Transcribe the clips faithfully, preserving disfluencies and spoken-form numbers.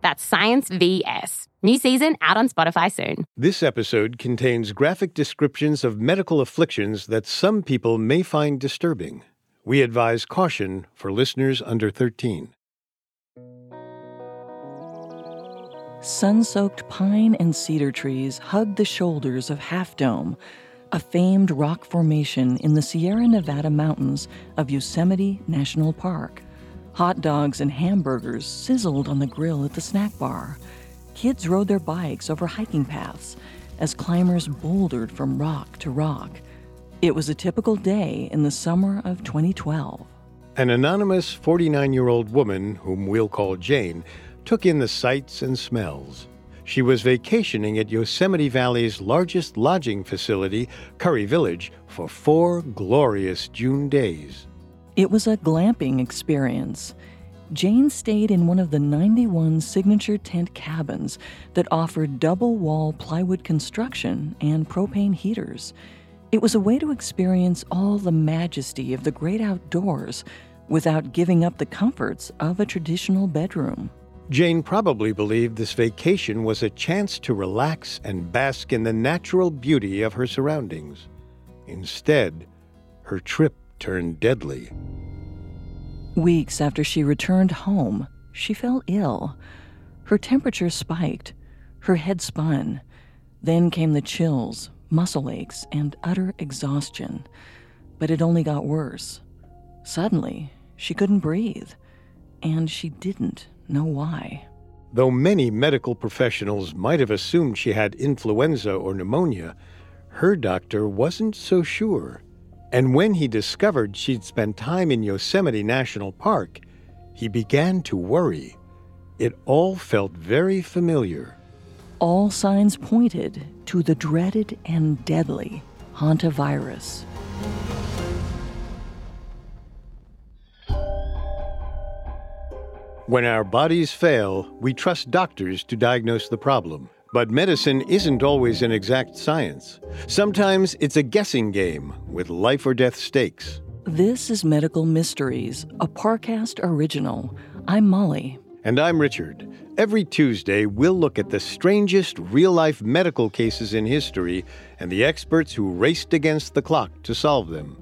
That's Science V S. New season out on Spotify soon. This episode contains graphic descriptions of medical afflictions that some people may find disturbing. We advise caution for listeners under thirteen. Sun-soaked pine and cedar trees hug the shoulders of Half Dome, a famed rock formation in the Sierra Nevada Mountains of Yosemite National Park. Hot dogs and hamburgers sizzled on the grill at the snack bar. Kids rode their bikes over hiking paths as climbers bouldered from rock to rock. It was a typical day in the summer of twenty twelve. An anonymous forty-nine-year-old woman, whom we'll call Jane, took in the sights and smells. She was vacationing at Yosemite Valley's largest lodging facility, Curry Village, for four glorious June days. It was a glamping experience. Jane stayed in one of the ninety-one signature tent cabins that offered double-wall plywood construction and propane heaters. It was a way to experience all the majesty of the great outdoors without giving up the comforts of a traditional bedroom. Jane probably believed this vacation was a chance to relax and bask in the natural beauty of her surroundings. Instead, her trip turned deadly. Weeks after she returned home, she fell ill. Her temperature spiked. Her head spun. Then came the chills, muscle aches, and utter exhaustion. But it only got worse. Suddenly, she couldn't breathe. And she didn't know why. Though many medical professionals might have assumed she had influenza or pneumonia, her doctor wasn't so sure. And when he discovered she'd spent time in Yosemite National Park, he began to worry. It all felt very familiar. All signs pointed to the dreaded and deadly Hantavirus. When our bodies fail, we trust doctors to diagnose the problem. But medicine isn't always an exact science. Sometimes it's a guessing game with life or death stakes. This is Medical Mysteries, a Parcast original. I'm Molly. And I'm Richard. Every Tuesday, we'll look at the strangest real-life medical cases in history and the experts who raced against the clock to solve them.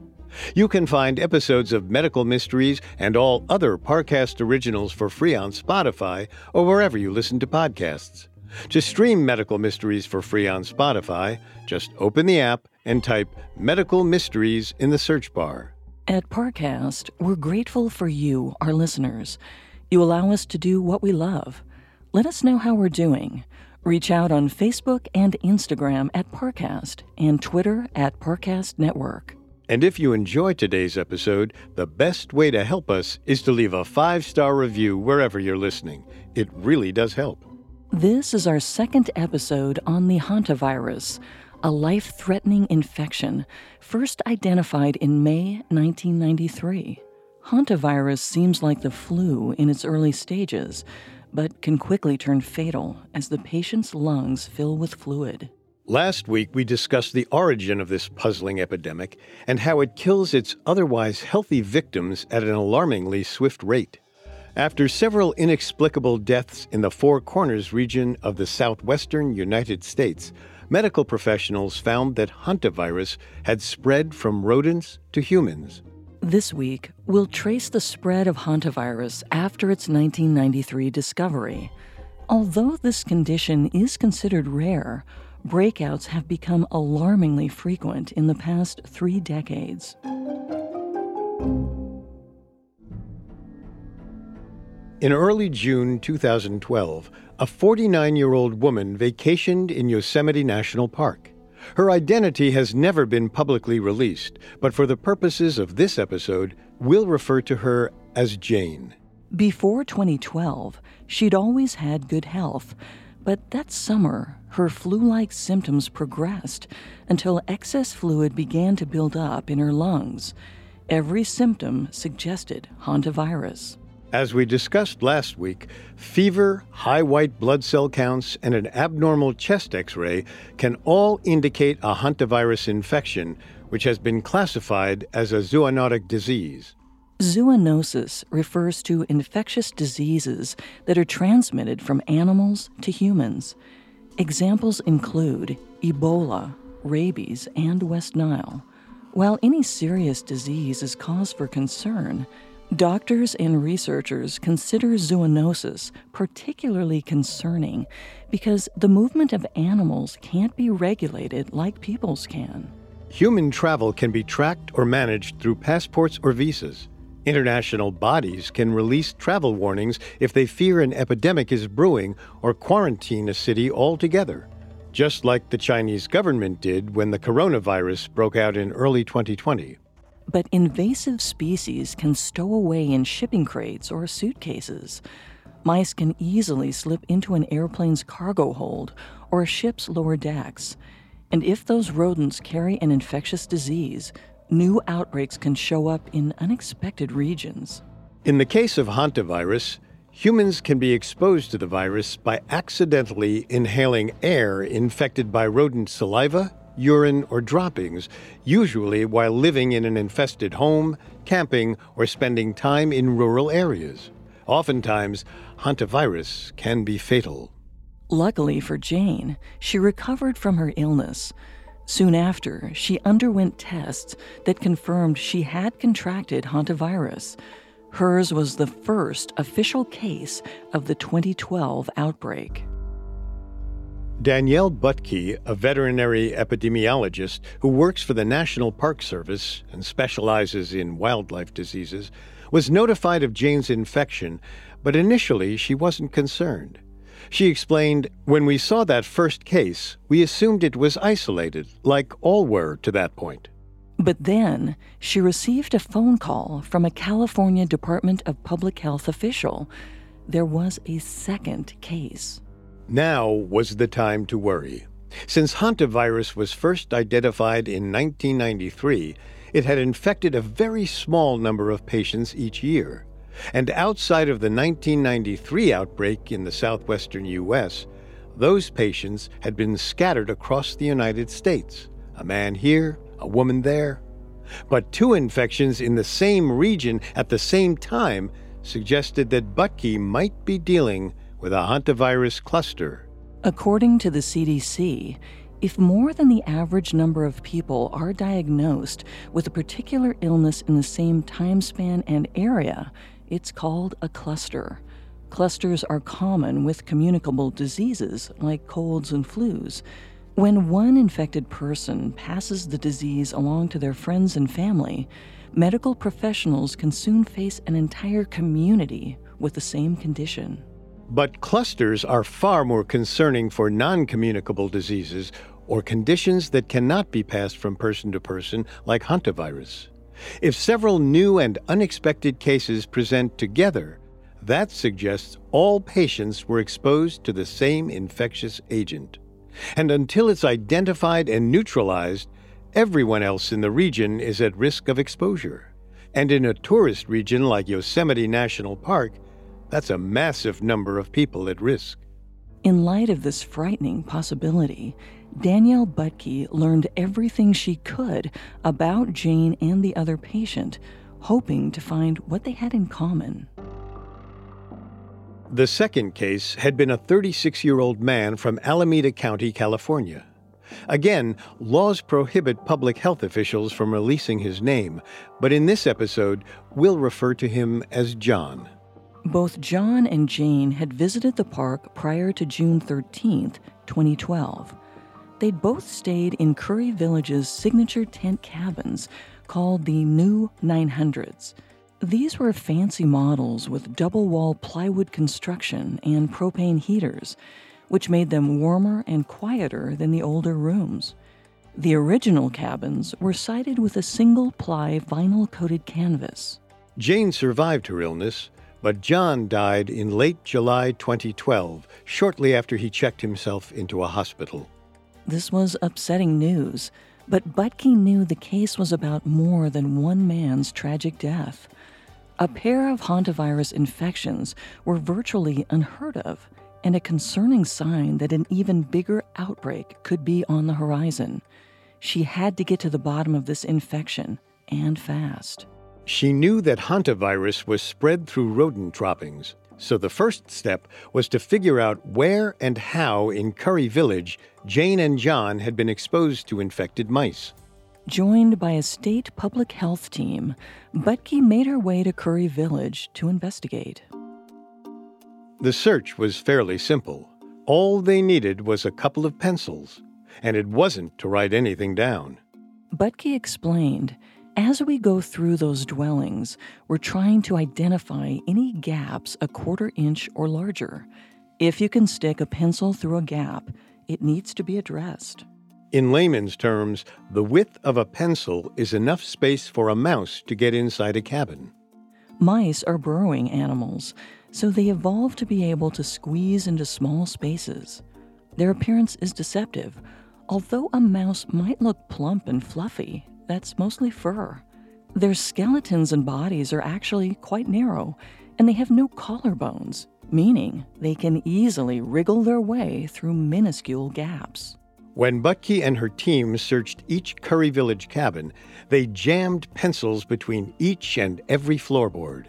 You can find episodes of Medical Mysteries and all other Parcast originals for free on Spotify or wherever you listen to podcasts. To stream Medical Mysteries for free on Spotify, just open the app and type Medical Mysteries in the search bar. At Parcast, we're grateful for you, our listeners. You allow us to do what we love. Let us know how we're doing. Reach out on Facebook and Instagram at Parcast and Twitter at Parcast Network. And if you enjoy today's episode, the best way to help us is to leave a five-star review wherever you're listening. It really does help. This is our second episode on the Hantavirus, a life-threatening infection first identified in May nineteen ninety-three. Hantavirus seems like the flu in its early stages, but can quickly turn fatal as the patient's lungs fill with fluid. Last week, we discussed the origin of this puzzling epidemic and how it kills its otherwise healthy victims at an alarmingly swift rate. After several inexplicable deaths in the Four Corners region of the southwestern United States, medical professionals found that Hantavirus had spread from rodents to humans. This week, we'll trace the spread of Hantavirus after its nineteen ninety-three discovery. Although this condition is considered rare, breakouts have become alarmingly frequent in the past three decades. In early June two thousand twelve, a forty-nine-year-old woman vacationed in Yosemite National Park. Her identity has never been publicly released, but for the purposes of this episode, we'll refer to her as Jane. Before twenty twelve, she'd always had good health, But that summer, her flu-like symptoms progressed until excess fluid began to build up in her lungs. Every symptom suggested hantavirus. As we discussed last week, fever, high white blood cell counts, and an abnormal chest X-ray can all indicate a hantavirus infection, which has been classified as a zoonotic disease. Zoonosis refers to infectious diseases that are transmitted from animals to humans. Examples include Ebola, rabies, and West Nile. While any serious disease is cause for concern, doctors and researchers consider zoonosis particularly concerning because the movement of animals can't be regulated like people's can. Human travel can be tracked or managed through passports or visas. International bodies can release travel warnings if they fear an epidemic is brewing or quarantine a city altogether, just like the Chinese government did when the coronavirus broke out in early twenty twenty. But invasive species can stow away in shipping crates or suitcases. Mice can easily slip into an airplane's cargo hold or a ship's lower decks. And if those rodents carry an infectious disease, new outbreaks can show up in unexpected regions. In the case of hantavirus, humans can be exposed to the virus by accidentally inhaling air infected by rodent saliva, urine, or droppings, usually while living in an infested home, camping, or spending time in rural areas. Oftentimes, hantavirus can be fatal. Luckily for Jane, she recovered from her illness. Soon after, she underwent tests that confirmed she had contracted hantavirus. Hers was the first official case of the twenty twelve outbreak. Danielle Buttke, a veterinary epidemiologist who works for the National Park Service and specializes in wildlife diseases, was notified of Jane's infection, but initially she wasn't concerned. She explained, "When we saw that first case, we assumed it was isolated, like all were to that point." But then she received a phone call from a California Department of Public Health official. There was a second case. Now was the time to worry. Since hantavirus was first identified in nineteen ninety-three, it had infected a very small number of patients each year. And outside of the nineteen ninety-three outbreak in the southwestern U S, those patients had been scattered across the United States, a man here, a woman there. But two infections in the same region at the same time suggested that Buttke might be dealing with a hantavirus cluster. According to the C D C, if more than the average number of people are diagnosed with a particular illness in the same time span and area, it's called a cluster. Clusters are common with communicable diseases like colds and flus. When one infected person passes the disease along to their friends and family, medical professionals can soon face an entire community with the same condition. But clusters are far more concerning for non-communicable diseases or conditions that cannot be passed from person to person, like hantavirus. If several new and unexpected cases present together, that suggests all patients were exposed to the same infectious agent. And until it's identified and neutralized, everyone else in the region is at risk of exposure. And in a tourist region like Yosemite National Park, that's a massive number of people at risk. In light of this frightening possibility, Danielle Buttke learned everything she could about Jane and the other patient, hoping to find what they had in common. The second case had been a thirty-six-year-old man from Alameda County, California. Again, laws prohibit public health officials from releasing his name, but in this episode, we'll refer to him as John. Both John and Jane had visited the park prior to June thirteenth, twenty twelve. They'd both stayed in Curry Village's signature tent cabins called the New nine hundreds. These were fancy models with double-wall plywood construction and propane heaters, which made them warmer and quieter than the older rooms. The original cabins were sided with a single-ply vinyl-coated canvas. Jane survived her illness, But John died in late July twenty twelve, shortly after he checked himself into a hospital. This was upsetting news, but Buttke knew the case was about more than one man's tragic death. A pair of hantavirus infections were virtually unheard of, and a concerning sign that an even bigger outbreak could be on the horizon. She had to get to the bottom of this infection, and fast. She knew that hantavirus was spread through rodent droppings, so the first step was to figure out where and how in Curry Village Jane and John had been exposed to infected mice. Joined by a state public health team, Buttke made her way to Curry Village to investigate. The search was fairly simple. All they needed was a couple of pencils, and it wasn't to write anything down. Buttke explained, "As we go through those dwellings, we're trying to identify any gaps a quarter inch or larger. If you can stick a pencil through a gap, it needs to be addressed." In layman's terms, the width of a pencil is enough space for a mouse to get inside a cabin. Mice are burrowing animals, so they evolved to be able to squeeze into small spaces. Their appearance is deceptive. Although a mouse might look plump and fluffy, that's mostly fur. Their skeletons and bodies are actually quite narrow, and they have no collarbones, meaning they can easily wriggle their way through minuscule gaps. When Buttke and her team searched each Curry Village cabin, they jammed pencils between each and every floorboard.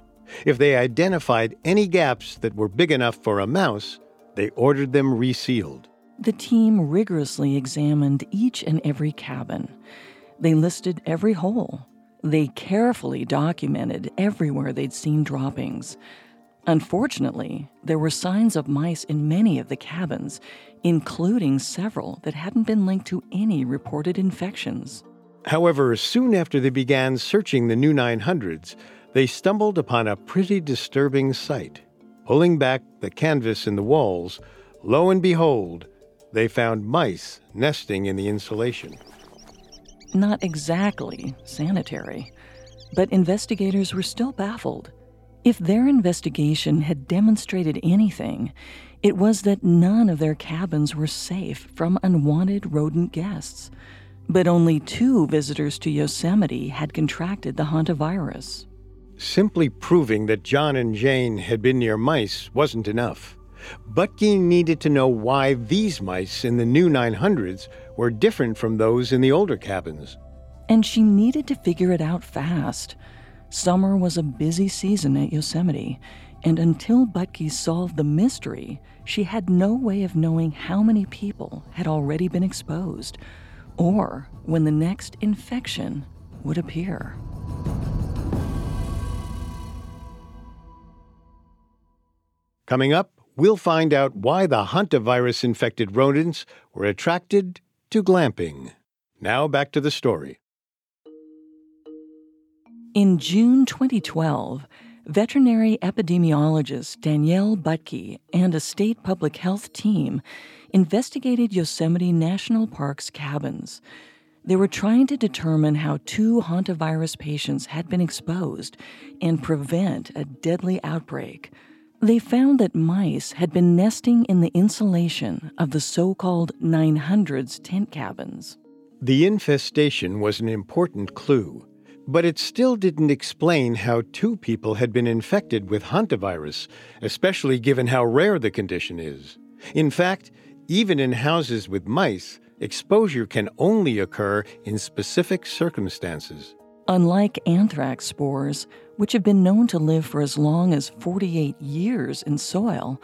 If they identified any gaps that were big enough for a mouse, they ordered them resealed. The team rigorously examined each and every cabin. They listed every hole. They carefully documented everywhere they'd seen droppings. Unfortunately, there were signs of mice in many of the cabins, including several that hadn't been linked to any reported infections. However, soon after they began searching the new nine hundreds, they stumbled upon a pretty disturbing sight. Pulling back the canvas in the walls, lo and behold, they found mice nesting in the insulation. Not exactly sanitary, but investigators were still baffled. If their investigation had demonstrated anything, it was that none of their cabins were safe from unwanted rodent guests. But only two visitors to Yosemite had contracted the hantavirus. Simply proving that John and Jane had been near mice wasn't enough. Buttke needed to know why these mice in the new nine hundreds were different from those in the older cabins. And she needed to figure it out fast. Summer was a busy season at Yosemite, and until Buttke solved the mystery, she had no way of knowing how many people had already been exposed, or when the next infection would appear. Coming up, we'll find out why the hantavirus-infected rodents were attracted to glamping. Now back to the story. In June twenty twelve, veterinary epidemiologist Danielle Buttke and a state public health team investigated Yosemite National Park's cabins. They were trying to determine how two hantavirus patients had been exposed and prevent a deadly outbreak. They found that mice had been nesting in the insulation of the so-called nine hundreds tent cabins. The infestation was an important clue, but it still didn't explain how two people had been infected with hantavirus, especially given how rare the condition is. In fact, even in houses with mice, exposure can only occur in specific circumstances. Unlike anthrax spores, which have been known to live for as long as forty-eight years in soil,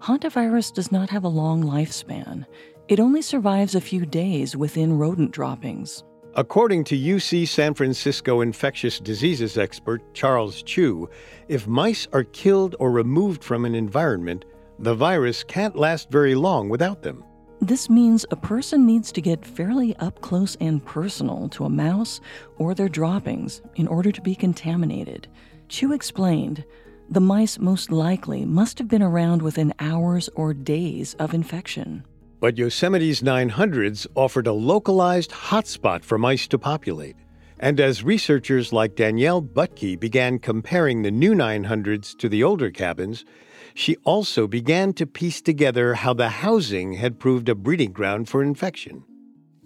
hantavirus does not have a long lifespan. It only survives a few days within rodent droppings. According to U C San Francisco infectious diseases expert Charles Chu, if mice are killed or removed from an environment, the virus can't last very long without them. This means a person needs to get fairly up close and personal to a mouse or their droppings in order to be contaminated. Chu explained, the mice most likely must have been around within hours or days of infection. But Yosemite's nine hundreds offered a localized hotspot for mice to populate. and as researchers like Danielle Buttke began comparing the new nine hundreds to the older cabins, she also began to piece together how the housing had proved a breeding ground for infection.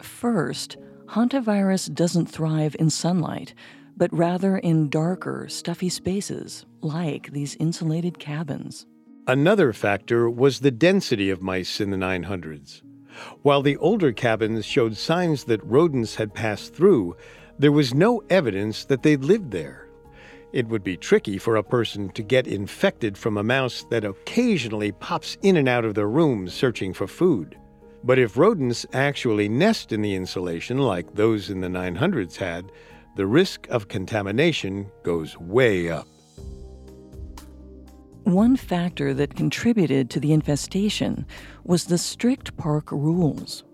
First, hantavirus doesn't thrive in sunlight, but rather in darker, stuffy spaces, like these insulated cabins. Another factor was the density of mice in the nine hundreds. While the older cabins showed signs that rodents had passed through, there was no evidence that they lived there. It would be tricky for a person to get infected from a mouse that occasionally pops in and out of their room searching for food. But if rodents actually nest in the insulation like those in the nine hundreds had, the risk of contamination goes way up. One factor that contributed to the infestation was the strict park rules.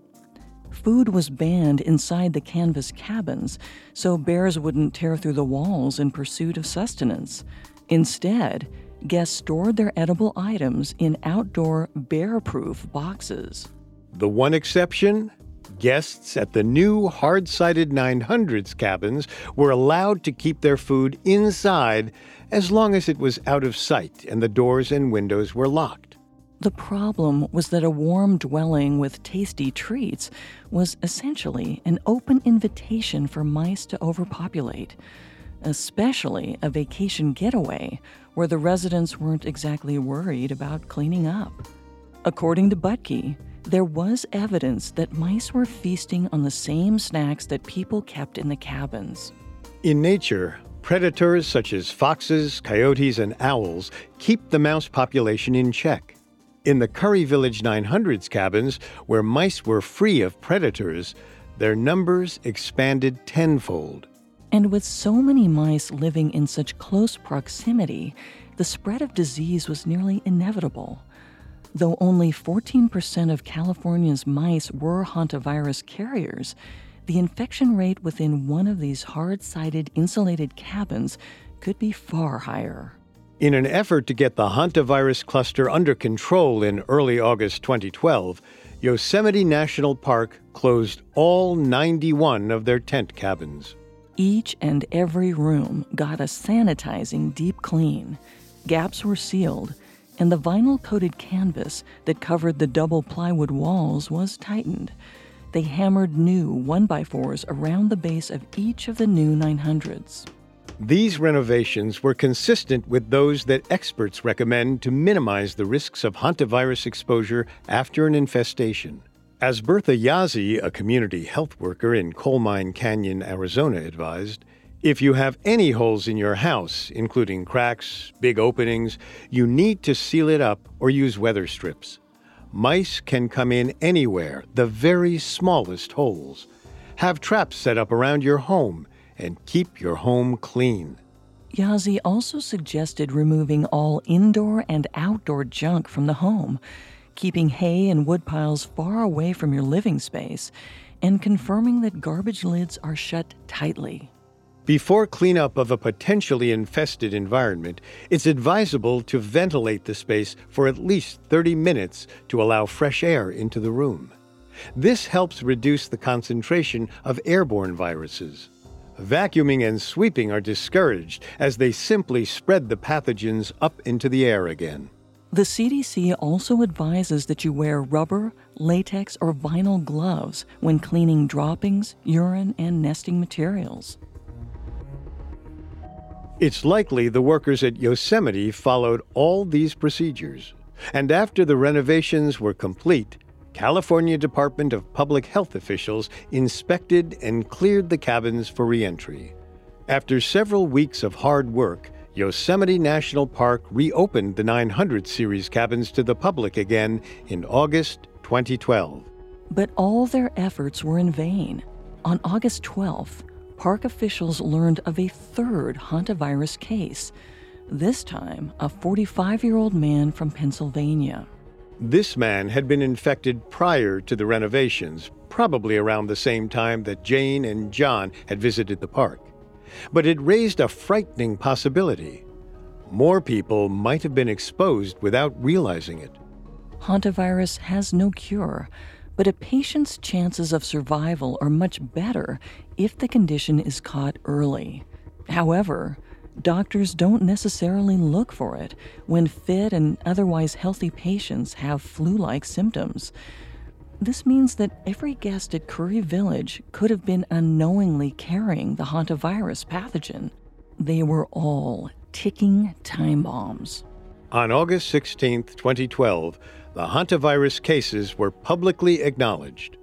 Food was banned inside the canvas cabins, so bears wouldn't tear through the walls in pursuit of sustenance. Instead, guests stored their edible items in outdoor bear-proof boxes. The one exception? Guests at the new hard-sided nine hundreds cabins were allowed to keep their food inside as long as it was out of sight and the doors and windows were locked. The problem was that a warm dwelling with tasty treats was essentially an open invitation for mice to overpopulate, especially a vacation getaway where the residents weren't exactly worried about cleaning up. According to Buttke, there was evidence that mice were feasting on the same snacks that people kept in the cabins. In nature, predators such as foxes, coyotes, and owls keep the mouse population in check. In the Curry Village nine hundreds cabins, where mice were free of predators, their numbers expanded tenfold. And with so many mice living in such close proximity, the spread of disease was nearly inevitable. Though only fourteen percent of California's mice were hantavirus carriers, the infection rate within one of these hard-sided insulated cabins could be far higher. In an effort to get the hantavirus cluster under control in early August twenty twelve, Yosemite National Park closed all ninety-one of their tent cabins. Each and every room got a sanitizing deep clean. Gaps were sealed, and the vinyl-coated canvas that covered the double-plywood walls was tightened. They hammered new one by fours around the base of each of the new nine hundreds. These renovations were consistent with those that experts recommend to minimize the risks of hantavirus exposure after an infestation. As Bertha Yazzie, a community health worker in Coal Mine Canyon, Arizona, advised, if you have any holes in your house, including cracks, big openings, you need to seal it up or use weather strips. Mice can come in anywhere, the very smallest holes. Have traps set up around your home and keep your home clean. Yazzie also suggested removing all indoor and outdoor junk from the home, keeping hay and wood piles far away from your living space, and confirming that garbage lids are shut tightly. Before cleanup of a potentially infested environment, it's advisable to ventilate the space for at least thirty minutes to allow fresh air into the room. This helps reduce the concentration of airborne viruses. Vacuuming and sweeping are discouraged as they simply spread the pathogens up into the air again. The C D C also advises that you wear rubber, latex, or vinyl gloves when cleaning droppings, urine, and nesting materials. It's likely the workers at Yosemite followed all these procedures. And after the renovations were complete, California Department of Public Health officials inspected and cleared the cabins for reentry. After several weeks of hard work, Yosemite National Park reopened the nine hundred series cabins to the public again in August twenty twelve. But all their efforts were in vain. On August twelfth, park officials learned of a third hantavirus case, this time a forty-five-year-old man from Pennsylvania. This man had been infected prior to the renovations, probably around the same time that Jane and John had visited the park. But it raised a frightening possibility. More people might have been exposed without realizing it. Hantavirus has no cure, But a patient's chances of survival are much better if the condition is caught early. However, doctors don't necessarily look for it when fit and otherwise healthy patients have flu-like symptoms. This means that every guest at Curry Village could have been unknowingly carrying the hantavirus pathogen. They were all ticking time bombs. On August sixteenth, twenty twelve, the hantavirus cases were publicly acknowledged.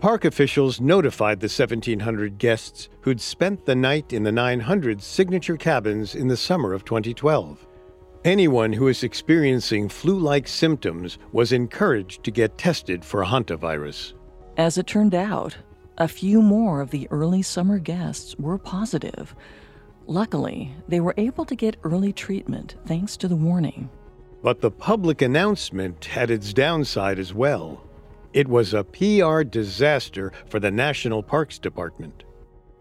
Park officials notified the seventeen hundred guests who'd spent the night in the nine hundred signature cabins in the summer of twenty twelve. Anyone who was experiencing flu-like symptoms was encouraged to get tested for hantavirus. As it turned out, a few more of the early summer guests were positive. Luckily, they were able to get early treatment thanks to the warning. But the public announcement had its downside as well. It was a P R disaster for the National Parks Department.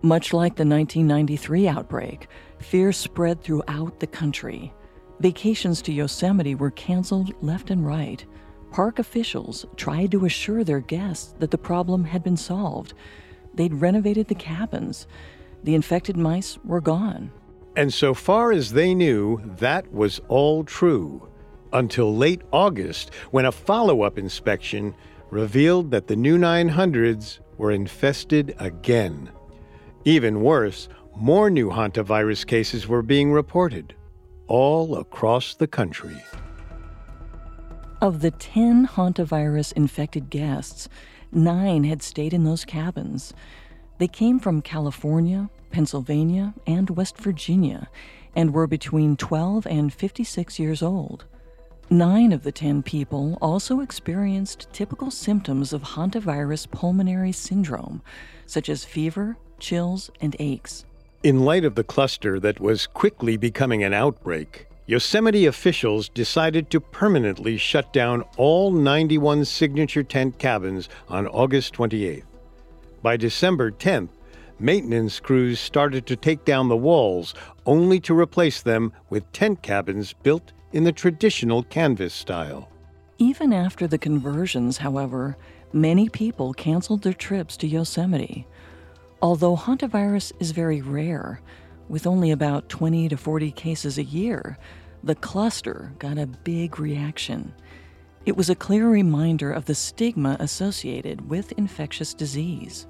Much like the nineteen ninety-three outbreak, fear spread throughout the country. Vacations to Yosemite were canceled left and right. Park officials tried to assure their guests that the problem had been solved. They'd renovated the cabins. The infected mice were gone. And so far as they knew, that was all true. Until late August, when a follow-up inspection revealed that the new nine hundreds were infested again. Even worse, more new hantavirus cases were being reported, all across the country. Of the ten hantavirus-infected guests, nine had stayed in those cabins. They came from California, Pennsylvania, and West Virginia, and were between twelve and fifty-six years old. Nine of the ten people also experienced typical symptoms of hantavirus pulmonary syndrome, such as fever, chills, and aches. In light of the cluster that was quickly becoming an outbreak, Yosemite officials decided to permanently shut down all ninety-one signature tent cabins on August twenty-eighth. By December tenth, maintenance crews started to take down the walls, only to replace them with tent cabins built in the traditional canvas style. Even after the conversions, however, many people canceled their trips to Yosemite. Although hantavirus is very rare, with only about twenty to forty cases a year, the cluster got a big reaction. It was a clear reminder of the stigma associated with infectious disease.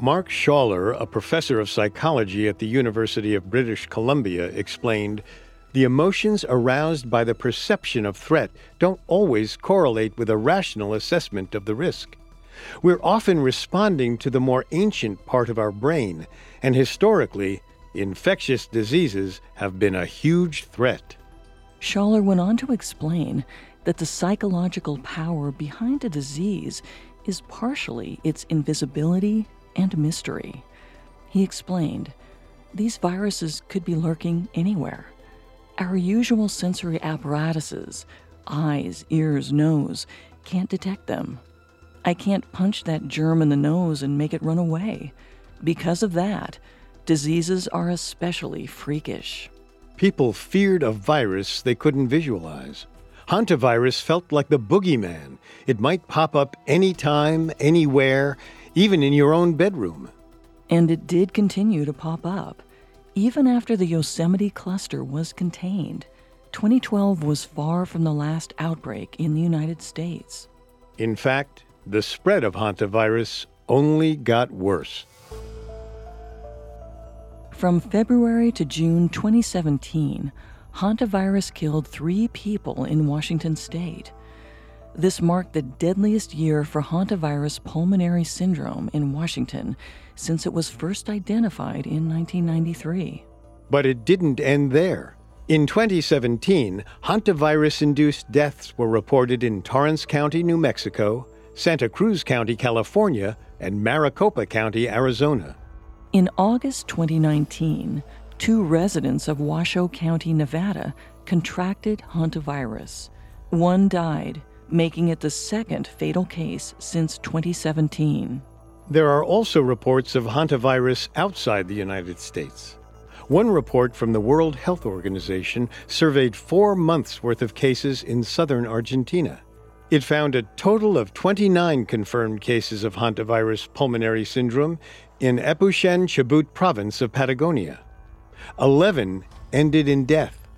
Mark Schaller, a professor of psychology at the University of British Columbia, explained, "The emotions aroused by the perception of threat don't always correlate with a rational assessment of the risk. We're often responding to the more ancient part of our brain, and historically, infectious diseases have been a huge threat." Schaller went on to explain that the psychological power behind a disease is partially its invisibility and mystery. He explained, "These viruses could be lurking anywhere. Our usual sensory apparatuses, eyes, ears, nose, can't detect them. I can't punch that germ in the nose and make it run away. Because of that, diseases are especially freakish." People feared a virus they couldn't visualize. Hantavirus felt like the boogeyman. It might pop up anytime, anywhere, even in your own bedroom. And it did continue to pop up. Even after the Yosemite cluster was contained, twenty twelve was far from the last outbreak in the United States. In fact, the spread of hantavirus only got worse. From February to June twenty seventeen, hantavirus killed three people in Washington state. This marked the deadliest year for hantavirus pulmonary syndrome in Washington since it was first identified in nineteen ninety-three. But it didn't end there. In twenty seventeen, hantavirus-induced deaths were reported in Torrance County, New Mexico, Santa Cruz County, California, and Maricopa County, Arizona. In August twenty nineteen, two residents of Washoe County, Nevada, contracted hantavirus. One died, making it the second fatal case since twenty seventeen. There are also reports of hantavirus outside the United States. One report from the World Health Organization surveyed four months' worth of cases in southern Argentina. It found a total of twenty-nine confirmed cases of hantavirus pulmonary syndrome in Epuchen Chubut province of Patagonia. eleven ended in death.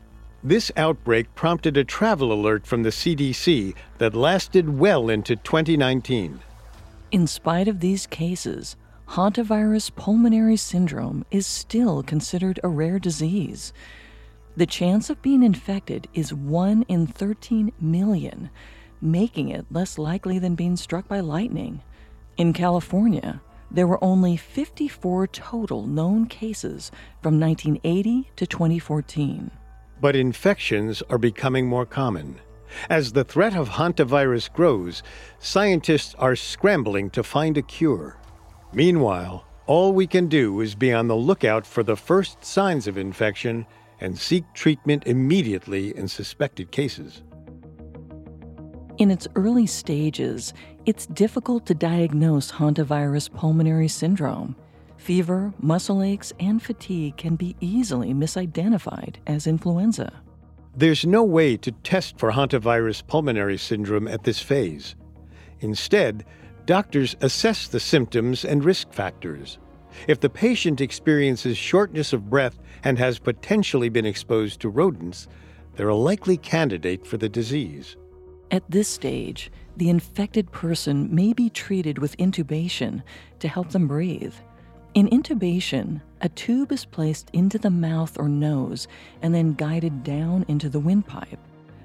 This outbreak prompted a travel alert from the C D C that lasted well into twenty nineteen. In spite of these cases, hantavirus pulmonary syndrome is still considered a rare disease. The chance of being infected is one in thirteen million, making it less likely than being struck by lightning. In California, there were only fifty-four total known cases from nineteen eighty to twenty fourteen. But infections are becoming more common. As the threat of hantavirus grows, scientists are scrambling to find a cure. Meanwhile, all we can do is be on the lookout for the first signs of infection and seek treatment immediately in suspected cases. In its early stages, it's difficult to diagnose hantavirus pulmonary syndrome. Fever, muscle aches, and fatigue can be easily misidentified as influenza. There's no way to test for hantavirus pulmonary syndrome at this phase. Instead, doctors assess the symptoms and risk factors. If the patient experiences shortness of breath and has potentially been exposed to rodents, they're a likely candidate for the disease. At this stage, the infected person may be treated with intubation to help them breathe. In intubation, a tube is placed into the mouth or nose and then guided down into the windpipe.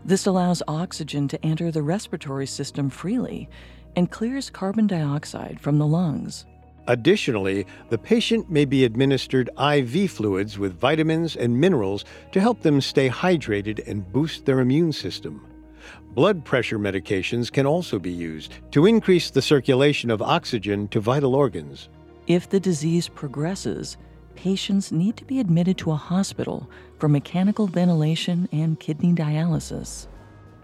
This allows oxygen to enter the respiratory system freely and clears carbon dioxide from the lungs. Additionally, the patient may be administered I V fluids with vitamins and minerals to help them stay hydrated and boost their immune system. Blood pressure medications can also be used to increase the circulation of oxygen to vital organs. If the disease progresses, patients need to be admitted to a hospital for mechanical ventilation and kidney dialysis.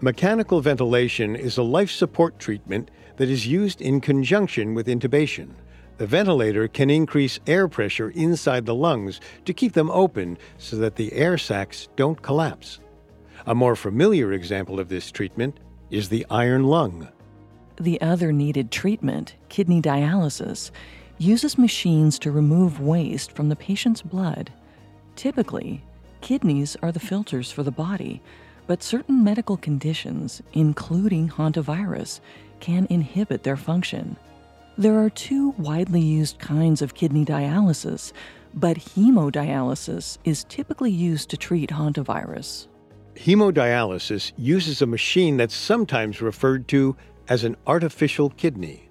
Mechanical ventilation is a life support treatment that is used in conjunction with intubation. The ventilator can increase air pressure inside the lungs to keep them open so that the air sacs don't collapse. A more familiar example of this treatment is the iron lung. The other needed treatment, kidney dialysis, uses machines to remove waste from the patient's blood. Typically, kidneys are the filters for the body, but certain medical conditions, including hantavirus, can inhibit their function. There are two widely used kinds of kidney dialysis, but hemodialysis is typically used to treat hantavirus. Hemodialysis uses a machine that's sometimes referred to as an artificial kidney.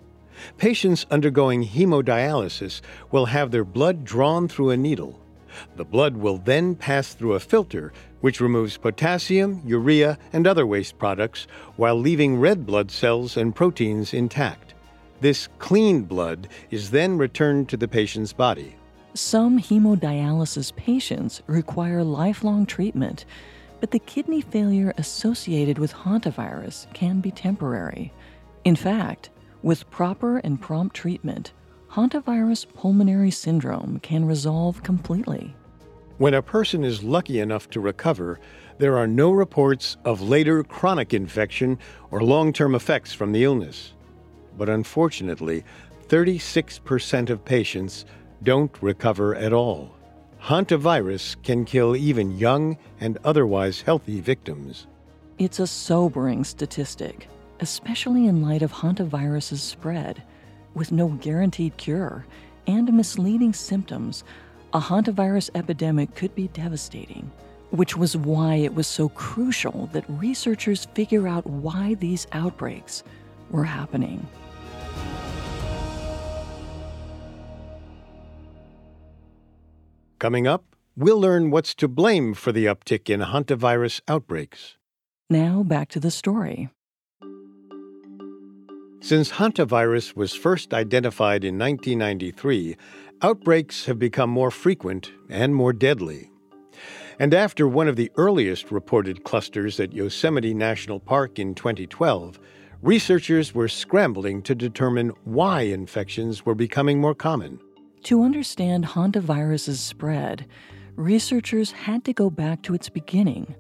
Patients undergoing hemodialysis will have their blood drawn through a needle. The blood will then pass through a filter, which removes potassium, urea, and other waste products, while leaving red blood cells and proteins intact. This clean blood is then returned to the patient's body. Some hemodialysis patients require lifelong treatment, but the kidney failure associated with hantavirus can be temporary. In fact, with proper and prompt treatment, hantavirus pulmonary syndrome can resolve completely. When a person is lucky enough to recover, there are no reports of later chronic infection or long-term effects from the illness. But unfortunately, thirty-six percent of patients don't recover at all. Hantavirus can kill even young and otherwise healthy victims. It's a sobering statistic, especially in light of hantavirus's spread. With no guaranteed cure and misleading symptoms, a hantavirus epidemic could be devastating, which was why it was so crucial that researchers figure out why these outbreaks were happening. Coming up, we'll learn what's to blame for the uptick in hantavirus outbreaks. Now back to the story. Since hantavirus was first identified in nineteen ninety-three, outbreaks have become more frequent and more deadly. And after one of the earliest reported clusters at Yosemite National Park in twenty twelve, researchers were scrambling to determine why infections were becoming more common. To understand hantavirus's spread, researchers had to go back to its beginning,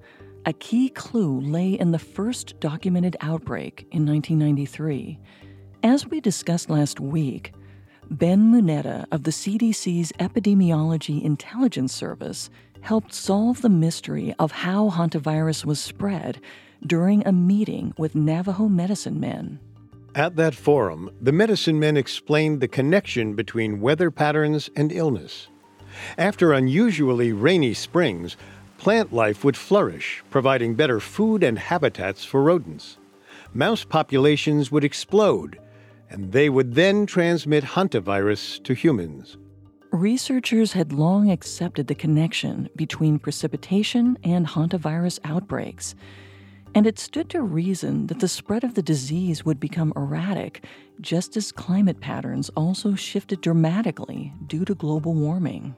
A key clue lay in the first documented outbreak in nineteen ninety-three. As we discussed last week, Ben Muneta of the C D C's Epidemiology Intelligence Service helped solve the mystery of how hantavirus was spread during a meeting with Navajo medicine men. At that forum, the medicine men explained the connection between weather patterns and illness. After unusually rainy springs, plant life would flourish, providing better food and habitats for rodents. Mouse populations would explode, and they would then transmit hantavirus to humans. Researchers had long accepted the connection between precipitation and hantavirus outbreaks, and it stood to reason that the spread of the disease would become erratic, just as climate patterns also shifted dramatically due to global warming.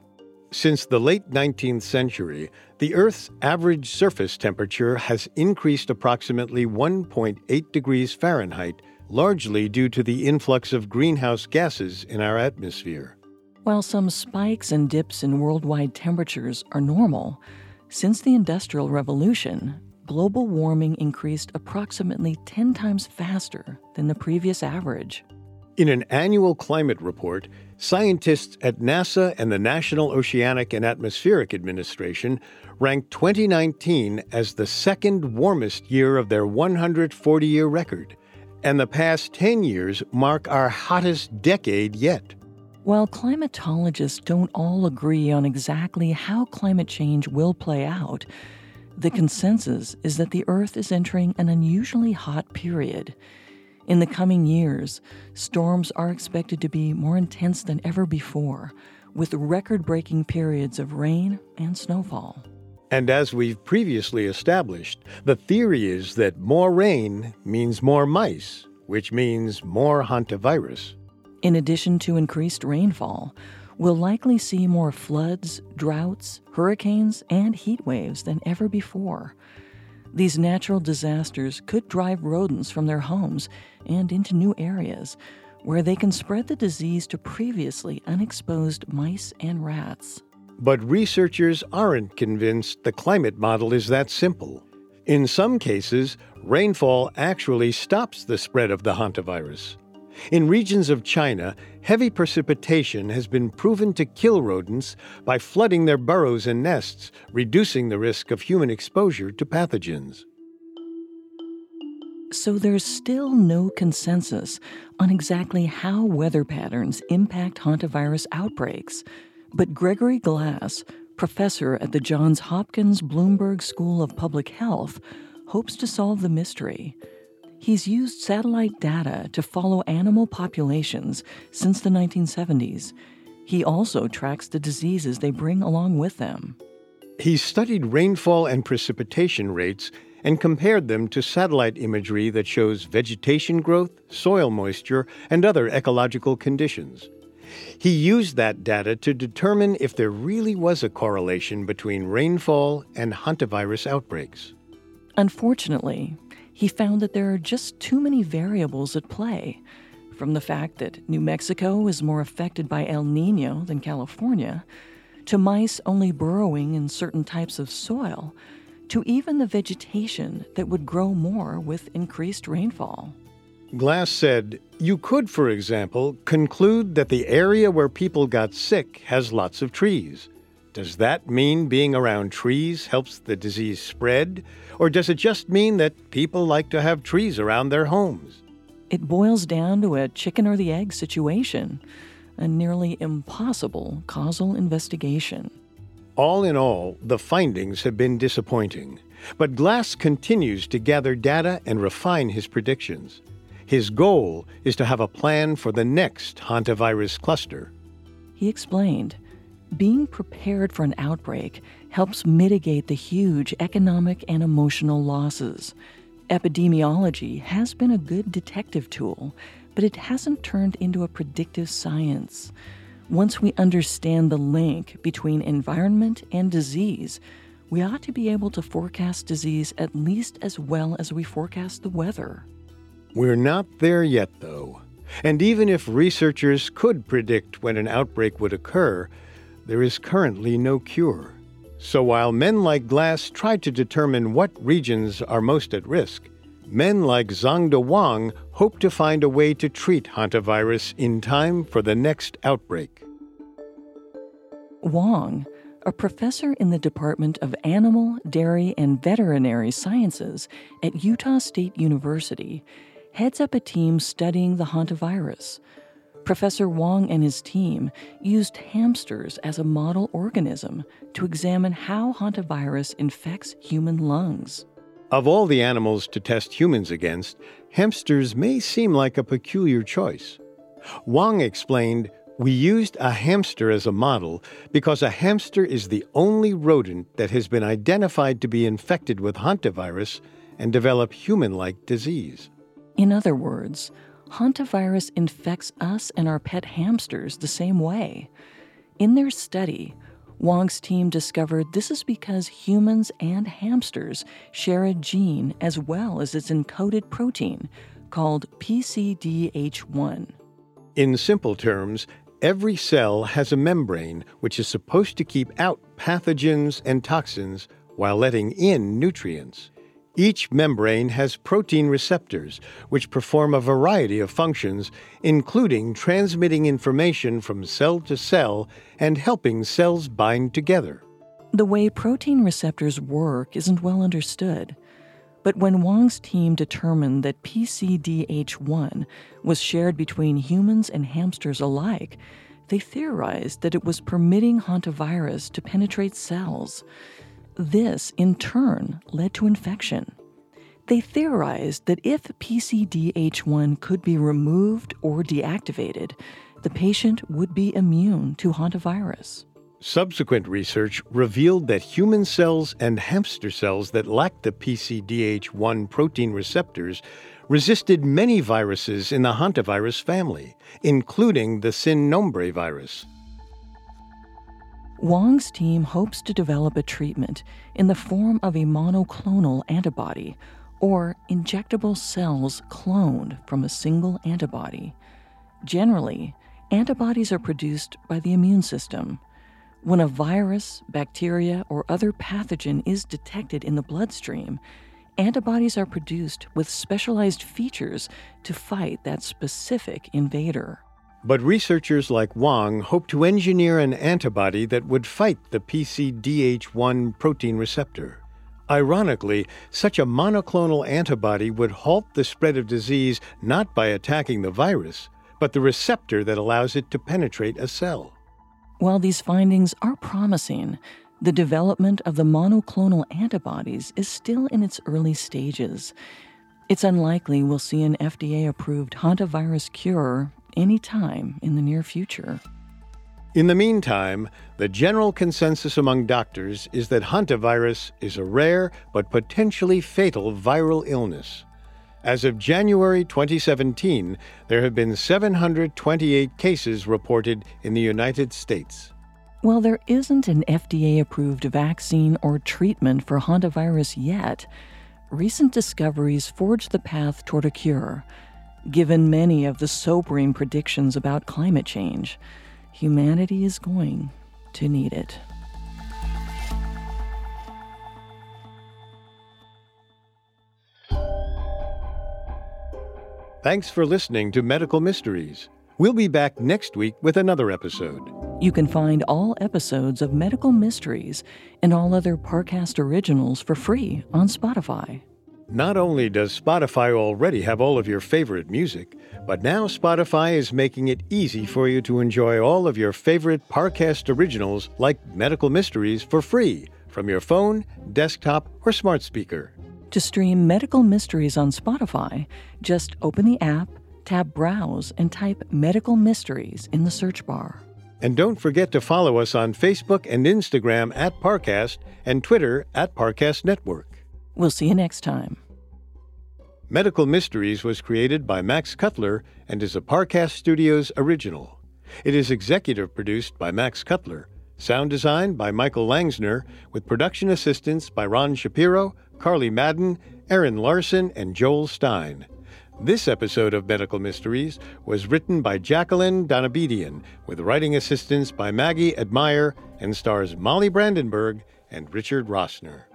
Since the late nineteenth century, the Earth's average surface temperature has increased approximately one point eight degrees Fahrenheit, largely due to the influx of greenhouse gases in our atmosphere. While some spikes and dips in worldwide temperatures are normal, since the Industrial Revolution, global warming increased approximately ten times faster than the previous average. In an annual climate report, scientists at NASA and the National Oceanic and Atmospheric Administration ranked twenty nineteen as the second warmest year of their one hundred forty year record, and the past ten years mark our hottest decade yet. While climatologists don't all agree on exactly how climate change will play out, the consensus is that the Earth is entering an unusually hot period. In the coming years, storms are expected to be more intense than ever before, with record-breaking periods of rain and snowfall. And as we've previously established, the theory is that more rain means more mice, which means more hantavirus. In addition to increased rainfall, we'll likely see more floods, droughts, hurricanes, and heat waves than ever before. These natural disasters could drive rodents from their homes and into new areas where they can spread the disease to previously unexposed mice and rats. But researchers aren't convinced the climate model is that simple. In some cases, rainfall actually stops the spread of the hantavirus. In regions of China, heavy precipitation has been proven to kill rodents by flooding their burrows and nests, reducing the risk of human exposure to pathogens. So there's still no consensus on exactly how weather patterns impact hantavirus outbreaks. But Gregory Glass, professor at the Johns Hopkins Bloomberg School of Public Health, hopes to solve the mystery. He's used satellite data to follow animal populations since the nineteen seventies. He also tracks the diseases they bring along with them. He's studied rainfall and precipitation rates and compared them to satellite imagery that shows vegetation growth, soil moisture, and other ecological conditions. He used that data to determine if there really was a correlation between rainfall and hantavirus outbreaks. Unfortunately, he found that there are just too many variables at play, from the fact that New Mexico is more affected by El Nino than California, to mice only burrowing in certain types of soil, to even the vegetation that would grow more with increased rainfall. Glass said, "You could, for example, conclude that the area where people got sick has lots of trees. Does that mean being around trees helps the disease spread? Or does it just mean that people like to have trees around their homes?" It boils down to a chicken or the egg situation, a nearly impossible causal investigation. All in all, the findings have been disappointing. But Glass continues to gather data and refine his predictions. His goal is to have a plan for the next hantavirus cluster. He explained, "Being prepared for an outbreak helps mitigate the huge economic and emotional losses. Epidemiology has been a good detective tool, but it hasn't turned into a predictive science. Once we understand the link between environment and disease, we ought to be able to forecast disease at least as well as we forecast the weather." We're not there yet, though. And even if researchers could predict when an outbreak would occur, there is currently no cure. So while men like Glass tried to determine what regions are most at risk, men like Zhang-De Wang hope to find a way to treat hantavirus in time for the next outbreak. Wang, a professor in the Department of Animal, Dairy, and Veterinary Sciences at Utah State University, heads up a team studying the hantavirus. Professor Wang and his team used hamsters as a model organism to examine how hantavirus infects human lungs. Of all the animals to test humans against, hamsters may seem like a peculiar choice. Wang explained, "We used a hamster as a model because a hamster is the only rodent that has been identified to be infected with hantavirus and develop human-like disease." In other words, hantavirus infects us and our pet hamsters the same way. In their study, Wang's team discovered this is because humans and hamsters share a gene as well as its encoded protein called P C D H one. In simple terms, every cell has a membrane which is supposed to keep out pathogens and toxins while letting in nutrients. Each membrane has protein receptors, which perform a variety of functions, including transmitting information from cell to cell and helping cells bind together. The way protein receptors work isn't well understood. But when Wang's team determined that P C D H one was shared between humans and hamsters alike, they theorized that it was permitting hantavirus to penetrate cells. This, in turn, led to infection. They theorized that if P C D H one could be removed or deactivated, the patient would be immune to hantavirus. Subsequent research revealed that human cells and hamster cells that lacked the P C D H one protein receptors resisted many viruses in the hantavirus family, including the sin nombre virus. Wang's team hopes to develop a treatment in the form of a monoclonal antibody, or injectable cells cloned from a single antibody. Generally, antibodies are produced by the immune system. When a virus, bacteria, or other pathogen is detected in the bloodstream, antibodies are produced with specialized features to fight that specific invader. But researchers like Wang hope to engineer an antibody that would fight the P C D H one protein receptor. Ironically, such a monoclonal antibody would halt the spread of disease not by attacking the virus, but the receptor that allows it to penetrate a cell. While these findings are promising, the development of the monoclonal antibodies is still in its early stages. It's unlikely we'll see an F D A-approved hantavirus cure any time in the near future. In the meantime, the general consensus among doctors is that hantavirus is a rare but potentially fatal viral illness. As of January twenty seventeen, there have been seven hundred twenty-eight cases reported in the United States. While there isn't an F D A-approved vaccine or treatment for hantavirus yet, recent discoveries forge the path toward a cure. Given many of the sobering predictions about climate change, humanity is going to need it. Thanks for listening to Medical Mysteries. We'll be back next week with another episode. You can find all episodes of Medical Mysteries and all other Parcast originals for free on Spotify. Not only does Spotify already have all of your favorite music, but now Spotify is making it easy for you to enjoy all of your favorite Parcast originals like Medical Mysteries for free from your phone, desktop, or smart speaker. To stream Medical Mysteries on Spotify, just open the app, tap Browse, and type Medical Mysteries in the search bar. And don't forget to follow us on Facebook and Instagram at Parcast and Twitter at Parcast Network. We'll see you next time. Medical Mysteries was created by Max Cutler and is a Parcast Studios original. It is executive produced by Max Cutler, sound design by Michael Langsner, with production assistance by Ron Shapiro, Carly Madden, Aaron Larson, and Joel Stein. This episode of Medical Mysteries was written by Jacqueline Donabedian, with writing assistance by Maggie Admire, and stars Molly Brandenburg and Richard Rossner.